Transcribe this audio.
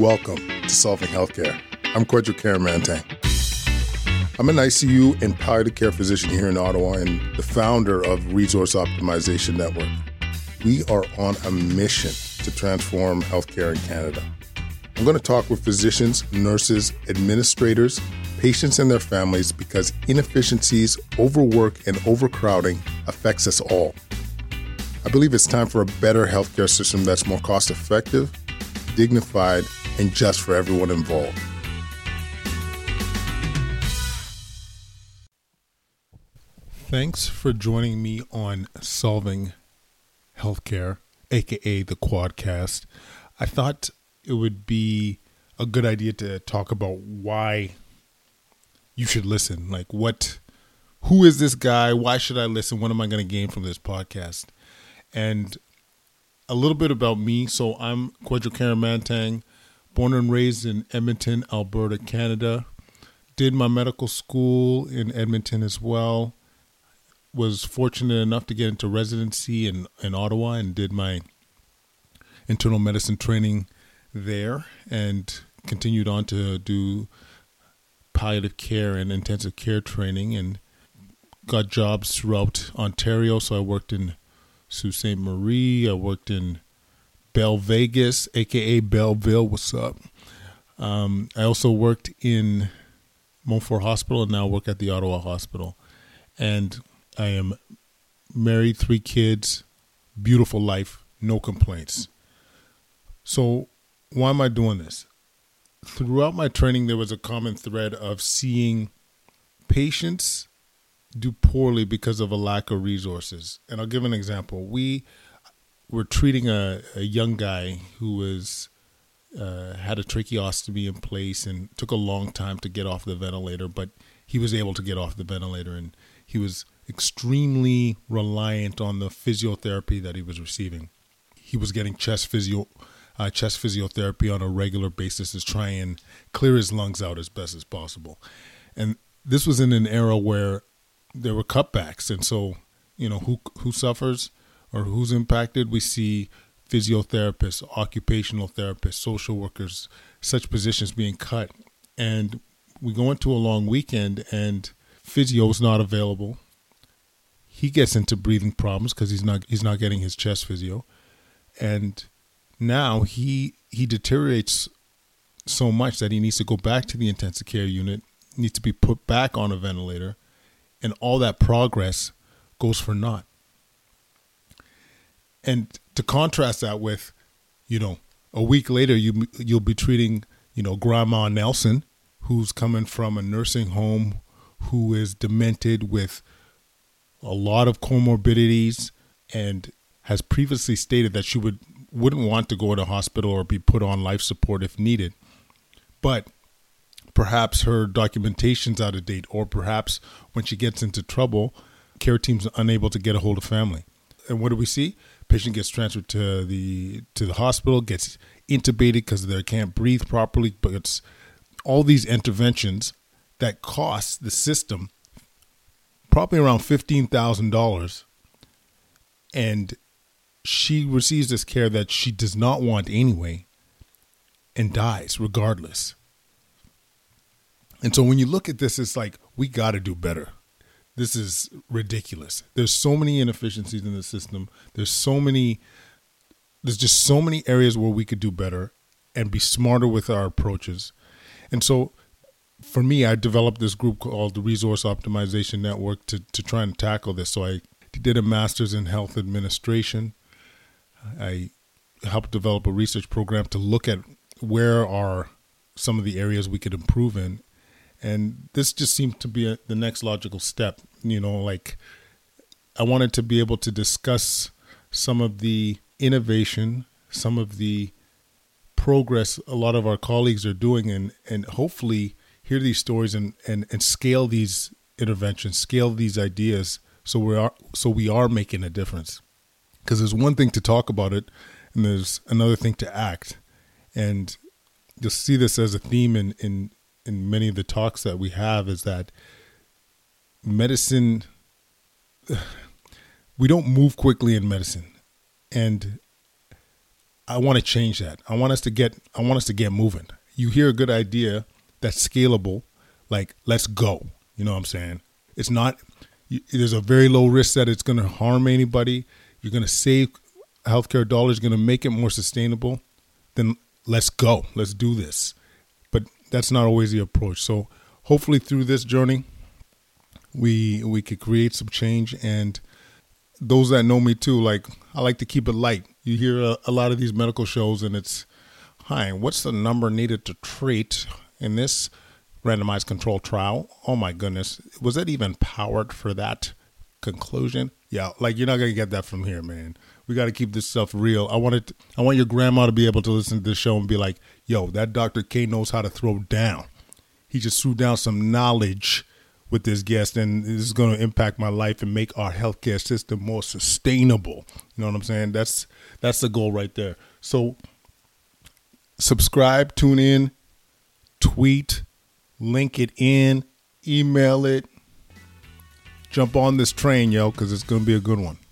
Welcome to Solving Healthcare. I'm Kwadwo Kyeremanteng. I'm an ICU and palliative care physician here in Ottawa and the founder of Resource Optimization Network. We are on a mission to transform healthcare in Canada. I'm going to talk with physicians, nurses, administrators, patients and their families because inefficiencies, overwork, and overcrowding affects us all. I believe it's time for a better healthcare system that's more cost-effective, dignified, and just for everyone involved. Thanks for joining me on Solving Healthcare, aka the Quadcast. I thought it would be a good idea to talk about why you should listen. Like, who is this guy? Why should I listen? What am I going to gain from this podcast? And a little bit about me. So I'm Kwadwo Kyeremanteng, born and raised in Edmonton, Alberta, Canada. Did my medical school in Edmonton as well. Was fortunate enough to get into residency in Ottawa and did my internal medicine training there and continued on to do palliative care and intensive care training and got jobs throughout Ontario. So I worked in Sault Ste. Marie. I worked in Bell Vegas, a.k.a. Belleville. What's up? I also worked in Montfort Hospital and now work at the Ottawa Hospital. And I am married, 3 kids, beautiful life, no complaints. So why am I doing this? Throughout my training, there was a common thread of seeing patients do poorly because of a lack of resources. And I'll give an example. We were treating a young guy who was had a tracheostomy in place and took a long time to get off the ventilator, but he was able to get off the ventilator and he was extremely reliant on the physiotherapy that he was receiving. He was getting chest physiotherapy on a regular basis to try and clear his lungs out as best as possible. And this was in an era where there were cutbacks. And so, you know, who suffers or who's impacted? We see physiotherapists, occupational therapists, social workers, such positions being cut. And we go into a long weekend and physio is not available. He gets into breathing problems because he's not getting his chest physio. And now he deteriorates so much that he needs to go back to the intensive care unit, needs to be put back on a ventilator, and all that progress goes for naught. And to contrast that with, you know, a week later you'll be treating, you know, Grandma Nelson, who's coming from a nursing home, who is demented with a lot of comorbidities and has previously stated that she wouldn't want to go to hospital or be put on life support if needed. But perhaps her documentation's out of date, or perhaps when she gets into trouble, care team's unable to get a hold of family. And what do we see? Patient gets transferred to the hospital, gets intubated because they can't breathe properly, but it's all these interventions that cost the system probably around $15,000, and she receives this care that she does not want anyway and dies regardless. And so when you look at this, it's like, we got to do better. This is ridiculous. There's so many inefficiencies in the system. There's just so many areas where we could do better and be smarter with our approaches. And so for me, I developed this group called the Resource Optimization Network to try and tackle this. So I did a master's in health administration. I helped develop a research program to look at where are some of the areas we could improve in. And this just seemed to be the next logical step. You know, like, I wanted to be able to discuss some of the innovation, some of the progress a lot of our colleagues are doing, and hopefully hear these stories and scale these interventions, scale these ideas so we are making a difference. Because there's one thing to talk about it and there's another thing to act. And you'll see this as a theme in many of the talks that we have, is that medicine, we don't move quickly in medicine. And I want to change that. I want us to get moving. You hear a good idea that's scalable, like let's go. You know what I'm saying? It's not, there's a very low risk that it's going to harm anybody. You're going to save healthcare dollars, going to make it more sustainable. Then let's go. Let's do this. But that's not always the approach. So hopefully through this journey, we could create some change. And those that know me too, like I like to keep it light. You hear a lot of these medical shows and it's, hi, what's the number needed to treat in this randomized control trial? Oh my goodness. Was that even powered for that conclusion? Yeah. Like you're not going to get that from here, man. We got to keep this stuff real. I want your grandma to be able to listen to this show and be like, yo, that Dr. K knows how to throw down. He just threw down some knowledge with this guest, and this is going to impact my life and make our healthcare system more sustainable. You know what I'm saying? That's the goal right there. So subscribe, tune in, tweet, link it in, email it. Jump on this train, yo, because it's going to be a good one.